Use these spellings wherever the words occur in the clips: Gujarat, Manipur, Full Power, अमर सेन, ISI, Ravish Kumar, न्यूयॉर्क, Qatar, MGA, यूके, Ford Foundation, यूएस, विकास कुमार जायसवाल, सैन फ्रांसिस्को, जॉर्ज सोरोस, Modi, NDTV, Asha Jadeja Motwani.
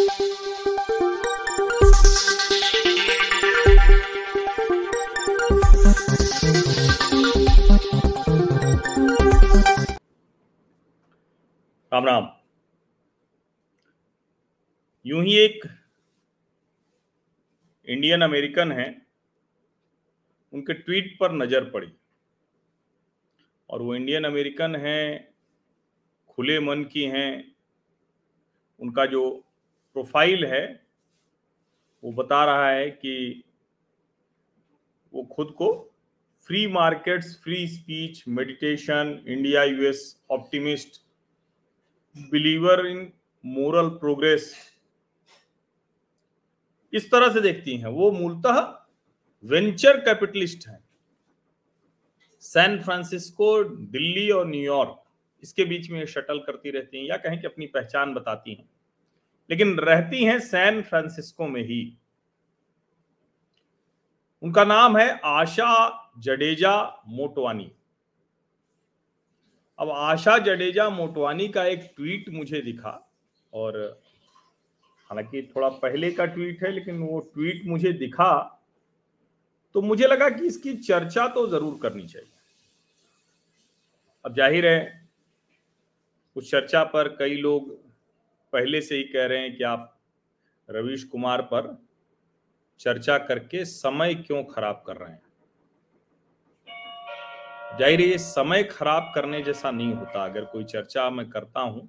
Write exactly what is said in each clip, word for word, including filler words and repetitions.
राम राम। यूं ही एक Indian American है, उनके ट्वीट पर नजर पड़ी और वो इंडियन अमेरिकन हैं, खुले मन की हैं। उनका जो प्रोफाइल है वो बता रहा है कि वो खुद को free markets, free speech, meditation, India यूएस optimist, believer in moral progress इस तरह से देखती हैं। वो मूलतः वेंचर कैपिटलिस्ट हैं। सैन फ्रांसिस्को, दिल्ली और न्यूयॉर्क, इसके बीच में शटल करती रहती हैं, या कहें कि अपनी पहचान बताती हैं, लेकिन रहती हैं सैन फ्रांसिस्को में ही। उनका नाम है आशा जडेजा मोटवानी। अब आशा जडेजा मोटवानी का एक ट्वीट मुझे दिखा, और हालांकि थोड़ा पहले का ट्वीट है, लेकिन वो ट्वीट मुझे दिखा तो मुझे लगा कि इसकी चर्चा तो जरूर करनी चाहिए। अब जाहिर है उस चर्चा पर कई लोग पहले से ही कह रहे हैं कि आप रवीश कुमार पर चर्चा करके समय क्यों खराब कर रहे हैं। जाहिर है ये समय खराब करने जैसा नहीं होता। अगर कोई चर्चा मैं करता हूं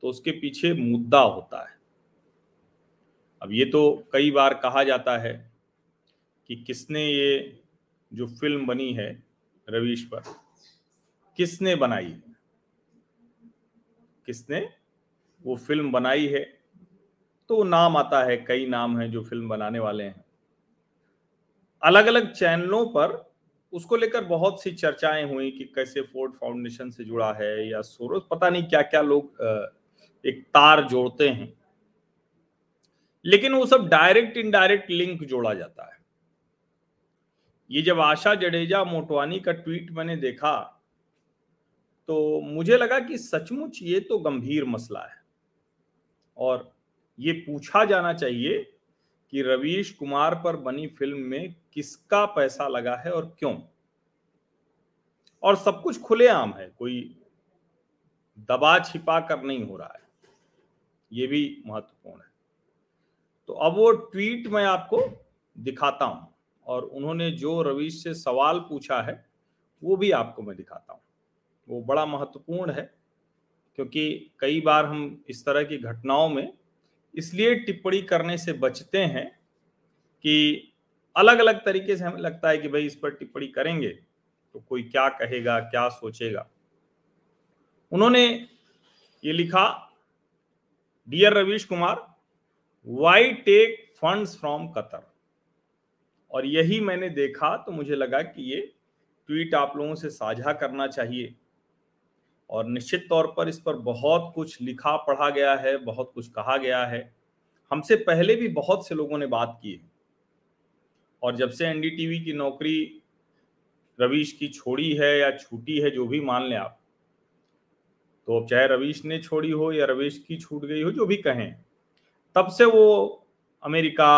तो उसके पीछे मुद्दा होता है। अब ये तो कई बार कहा जाता है कि किसने ये जो फिल्म बनी है रवीश पर, किसने बनाई है, किसने वो फिल्म बनाई है, तो नाम आता है, कई नाम हैं जो फिल्म बनाने वाले हैं। अलग अलग चैनलों पर उसको लेकर बहुत सी चर्चाएं हुई कि कैसे फोर्ड फाउंडेशन से जुड़ा है या सोरोस, पता नहीं क्या क्या लोग एक तार जोड़ते हैं, लेकिन वो सब डायरेक्ट इनडायरेक्ट लिंक जोड़ा जाता है। ये जब आशा जडेजा मोटवानी का ट्वीट मैंने देखा तो मुझे लगा कि सचमुच ये तो गंभीर मसला है और ये पूछा जाना चाहिए कि रवीश कुमार पर बनी फिल्म में किसका पैसा लगा है और क्यों। और सब कुछ खुलेआम है, कोई दबा छिपा कर नहीं हो रहा है, ये भी महत्वपूर्ण है। तो अब वो ट्वीट मैं आपको दिखाता हूं और उन्होंने जो रवीश से सवाल पूछा है वो भी आपको मैं दिखाता हूँ। वो बड़ा महत्वपूर्ण है क्योंकि कई बार हम इस तरह की घटनाओं में इसलिए टिप्पणी करने से बचते हैं कि अलग अलग तरीके से हमें लगता है कि भाई इस पर टिप्पणी करेंगे तो कोई क्या कहेगा, क्या सोचेगा। उन्होंने ये लिखा, dear Ravish Kumar, why take funds from Qatar. और यही मैंने देखा तो मुझे लगा कि ये ट्वीट आप लोगों से साझा करना चाहिए। और निश्चित तौर पर इस पर बहुत कुछ लिखा पढ़ा गया है, बहुत कुछ कहा गया है। हमसे पहले भी बहुत से लोगों ने बात की है और जब से एनडीटीवी की नौकरी रवीश की छोड़ी है या छूटी है, जो भी मान लें आप, तो अब चाहे रवीश ने छोड़ी हो या रवीश की छूट गई हो, जो भी कहें, तब से वो अमेरिका,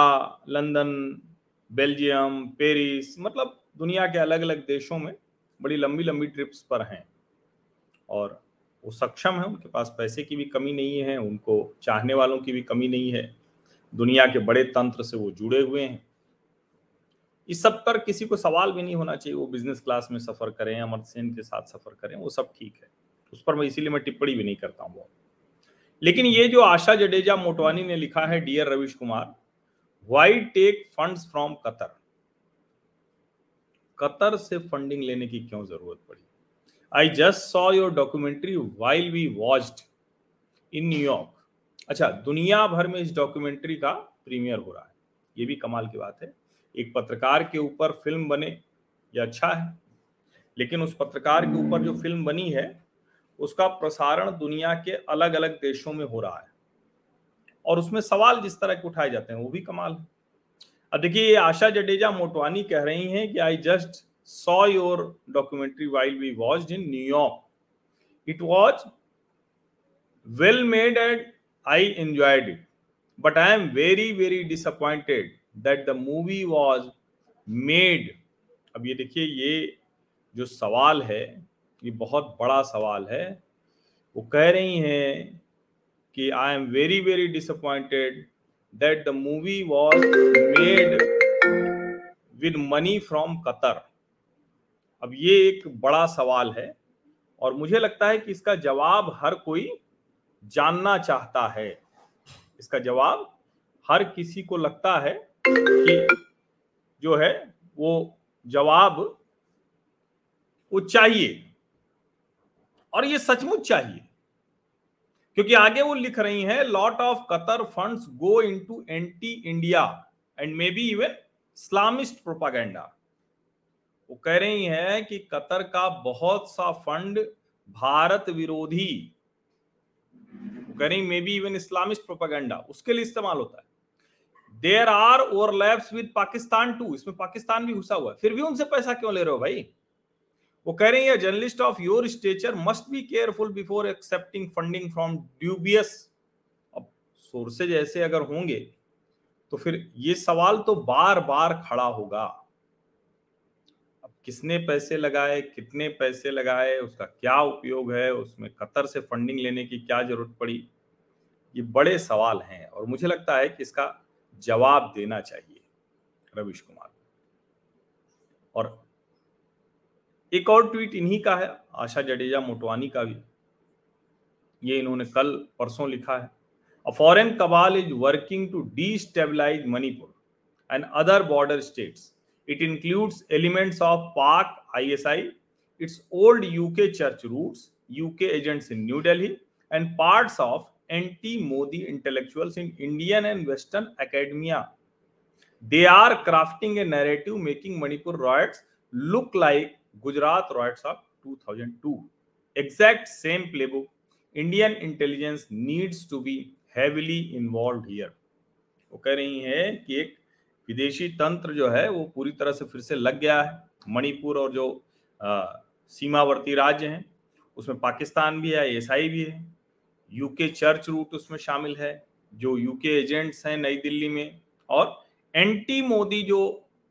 लंदन, बेल्जियम, पेरिस, मतलब दुनिया के अलग अलग देशों में बड़ी लंबी लंबी ट्रिप्स पर हैं और वो सक्षम है, उनके पास पैसे की भी कमी नहीं है, उनको चाहने वालों की भी कमी नहीं है, दुनिया के बड़े तंत्र से वो जुड़े हुए हैं। इस सब पर किसी को सवाल भी नहीं होना चाहिए। वो बिजनेस क्लास में सफ़र करें, अमर सेन के साथ सफ़र करें, वो सब ठीक है, उस पर मैं इसीलिए मैं टिप्पणी भी नहीं करता हूँ। लेकिन ये जो आशा जडेजा मोटवानी ने लिखा है, dear Ravish Kumar, why take funds from Qatar, Qatar से फंडिंग लेने की क्यों जरूरत पड़ी। I just saw your documentary while we watched in न्यूयॉर्क। अच्छा, दुनिया भर में इस डॉक्यूमेंट्री का प्रीमियर हो रहा है, ये भी कमाल की बात है। एक पत्रकार के ऊपर फिल्म बने, ये अच्छा है, लेकिन उस पत्रकार के ऊपर जो फिल्म बनी है उसका प्रसारण दुनिया के अलग अलग देशों में हो रहा है और उसमें सवाल जिस तरह के उठाए जाते हैं वो भी कमाल है। अब देखिए, ये आशा जडेजा मोटवानी कह रही हैं कि I just saw your documentary while we watched in न्यूयॉर्क, it was well made and I enjoyed it. But I am very, very disappointed that the movie was made. अब ये देखिए, ये जो सवाल है ये बहुत बड़ा सवाल है. वो कह रही हैं कि I am very, very disappointed that the movie was made with money from Qatar. अब ये एक बड़ा सवाल है और मुझे लगता है कि इसका जवाब हर कोई जानना चाहता है. इसका जवाब हर किसी को लगता है कि जो है वो जवाब वो चाहिए और ये सचमुच चाहिए, क्योंकि आगे वो लिख रही हैं lot of Qatar funds go into anti India and maybe even Islamist propaganda. वो कह रही हैं कि कतर का बहुत सा फंड भारत विरोधी, करें maybe even Islamist propaganda, उसके लिए इस्तेमाल होता है. There are overlaps with Pakistan too, इसमें पाकिस्तान भी घुसा हुआ है. फिर भी उनसे पैसा क्यों ले रहे हो भाई? वो कह रहे हैं journalist of your stature must be careful before accepting funding from dubious. अब सोर्सेज ऐसे अगर होंगे तो फिर ये सवाल तो बार बार खड़ा होगा. अब किसने पैसे लगाए, कितने पैसे लगाए, उसका क्या उपयोग है, उसमें कतर से फंडिंग लेने की क्या जरूरत पड़ी, ये बड़े सवाल हैं और मुझे लगता है कि इसका जवाब देना चाहिए रवीश कुमार. और एक और ट्वीट इन्हीं का है, आशा जडेजा मोटवानी का भी, ये इन्होंने कल परसों लिखा है. A foreign cabal is working to destabilise Manipur and other border states. It includes elements of Pak ISI, it's old यूके church roots, यूके agents in new Delhi and parts of anti Modi intellectuals in Indian and Western academia. They are crafting a narrative making Manipur riots look like Gujarat riots of two thousand two. Exact same playbook. Indian intelligence needs to be heavily involved here. वो कह रही हैं कि एक विदेशी तंत्र जो है वो पूरी तरह से फिर से लग गया है मणिपुर और जो सीमावर्ती राज्य हैं उसमें पाकिस्तान भी है, ईसाई भी है, यूके चर्च रूट उसमें शामिल है, जो यूके एजेंट्स हैं नई दिल्ली में, और एंटी मोदी जो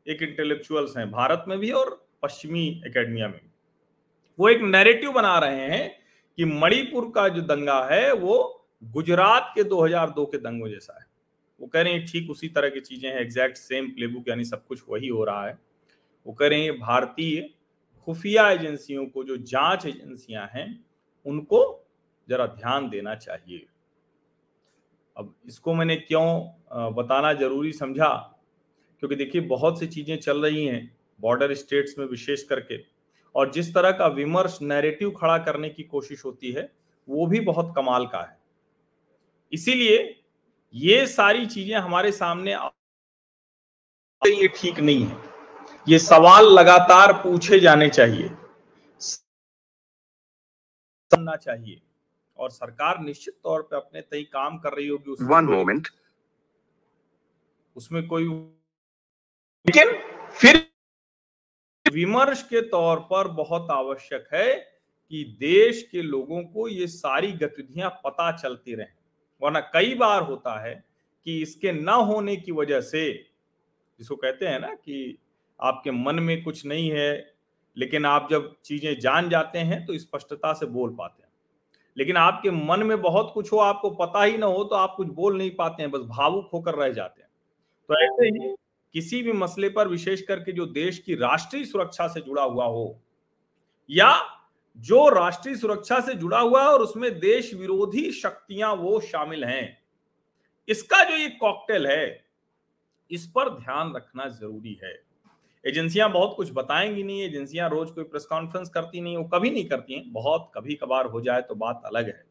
एक इंटेलेक्चुअल्स हैं भारत में भी और पश्चिमी एकेडमिया में भी. वो एक नैरेटिव बना रहे हैं कि मणिपुर का जो दंगा है वो गुजरात के दो हज़ार दो के दंगों जैसा है. वो कह रहे हैं ठीक उसी तरह की चीजें हैं, एग्जैक्ट सेम प्लेबुक, यानी सब कुछ वही हो रहा है. वो कह रहे हैं भारतीय खुफिया एजेंसियों को, जो जांच एजेंसियां हैं, उनको जरा ध्यान देना चाहिए. अब इसको मैंने क्यों बताना जरूरी समझा, क्योंकि देखिए बहुत सी चीजें चल रही हैं बॉर्डर स्टेट्स में विशेष करके, और जिस तरह का विमर्श नैरेटिव खड़ा करने की कोशिश होती है वो भी बहुत कमाल का है. इसीलिए ये सारी चीजें हमारे सामने, ये ठीक नहीं है, ये सवाल लगातार पूछे जाने चाहिए, सुनना चाहिए, और सरकार निश्चित तौर पे अपने तय काम कर रही होगी उसमें. One moment. उसमें कोई, लेकिन फिर विमर्श के तौर पर बहुत आवश्यक है कि देश के लोगों को ये सारी गतिविधियां पता चलती रहें, वरना कई बार होता है कि इसके न होने की वजह से, जिसको कहते हैं ना कि आपके मन में कुछ नहीं है लेकिन आप जब चीजें जान जाते हैं तो स्पष्टता से बोल पाते हैं, लेकिन आपके मन में बहुत कुछ हो, आपको पता ही ना हो तो आप कुछ बोल नहीं पाते हैं, बस भावुक होकर रह जाते हैं. तो ऐसे ही किसी भी मसले पर, विशेष करके जो देश की राष्ट्रीय सुरक्षा से जुड़ा हुआ हो, या जो राष्ट्रीय सुरक्षा से जुड़ा हुआ है और उसमें देश विरोधी शक्तियां वो शामिल हैं, इसका जो ये कॉकटेल है इस पर ध्यान रखना जरूरी है. एजेंसियां बहुत कुछ बताएंगी नहीं, एजेंसियां रोज कोई प्रेस कॉन्फ्रेंस करती नहीं, वो कभी नहीं करती हैं, बहुत कभी कभार हो जाए तो बात अलग है,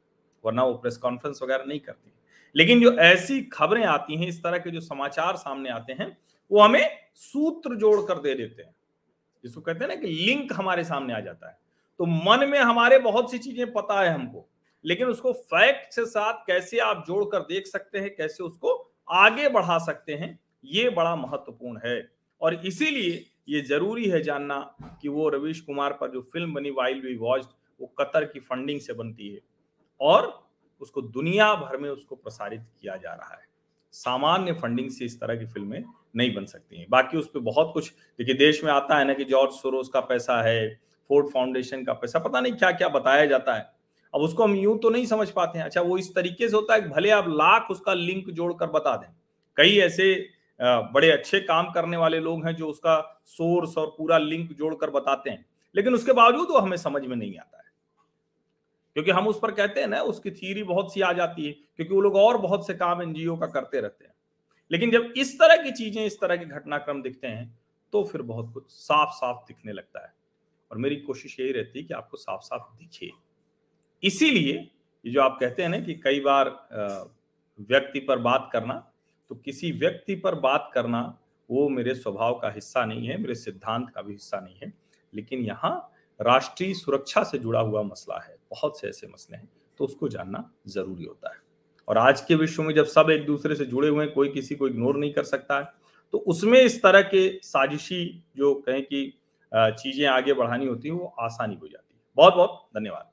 वरना वो प्रेस कॉन्फ्रेंस वगैरह नहीं करती. लेकिन जो ऐसी खबरें आती हैं, इस तरह के जो समाचार सामने आते हैं, वो हमें सूत्र जोड़कर दे देते हैं, जिसको कहते हैं ना कि लिंक हमारे सामने आ जाता है. तो मन में हमारे बहुत सी चीजें पता है हमको, लेकिन उसको फैक्ट के साथ कैसे आप जोड़कर देख सकते हैं, कैसे उसको आगे बढ़ा सकते हैं, ये बड़ा महत्वपूर्ण है. और इसीलिए ये जरूरी है जानना कि वो रवीश कुमार पर जो फिल्म बनी वाइल वी वॉच्ड, वो कतर की फंडिंग से बनती है और उसको दुनिया भर में उसको प्रसारित किया जा रहा है. सामान्य फंडिंग से इस तरह की फिल्में नहीं बन सकती हैं। बाकी उस पर बहुत कुछ देखिए देश में आता है ना कि जॉर्ज सोरोस का पैसा है, फोर्ड फाउंडेशन का पैसा, पता नहीं क्या क्या बताया जाता है। अब उसको हम यूं तो नहीं समझ पाते हैं। अच्छा, वो इस तरीके से होता है कि भले आप लाख उसका लिंक जोड़कर बता दें। कई ऐसे बड़े अच्छे काम करने वाले लोग हैं जो उसका सोर्स और पूरा लिंक जोड़कर बताते हैं, लेकिन उसके बावजूद वो हमें समझ में नहीं आता है, क्योंकि हम उस पर कहते हैं ना उसकी थ्योरी बहुत सी आ जाती है, क्योंकि वो लोग और बहुत से काम एनजीओ का करते रहते हैं। लेकिन जब इस तरह की चीजें, इस तरह के घटनाक्रम दिखते हैं तो फिर बहुत कुछ साफ साफ दिखने लगता है। और मेरी कोशिश यही रहती है कि आपको साफ साफ दिखे। इसीलिए जो आप कहते हैं ना कि कई बार व्यक्ति पर बात करना, तो किसी व्यक्ति पर बात करना वो मेरे स्वभाव का हिस्सा नहीं है, मेरे सिद्धांत का भी हिस्सा नहीं है। लेकिन यहाँ राष्ट्रीय सुरक्षा से जुड़ा हुआ मसला है, बहुत से ऐसे मसले हैं, तो उसको जानना जरूरी होता है। और आज के विश्व में जब सब एक दूसरे से जुड़े हुए हैं, कोई किसी को इग्नोर नहीं कर सकता है, तो उसमें इस तरह के साजिशी जो कहें कि चीजें आगे बढ़ानी होती हैं वो आसानी हो जाती है। बहुत बहुत धन्यवाद।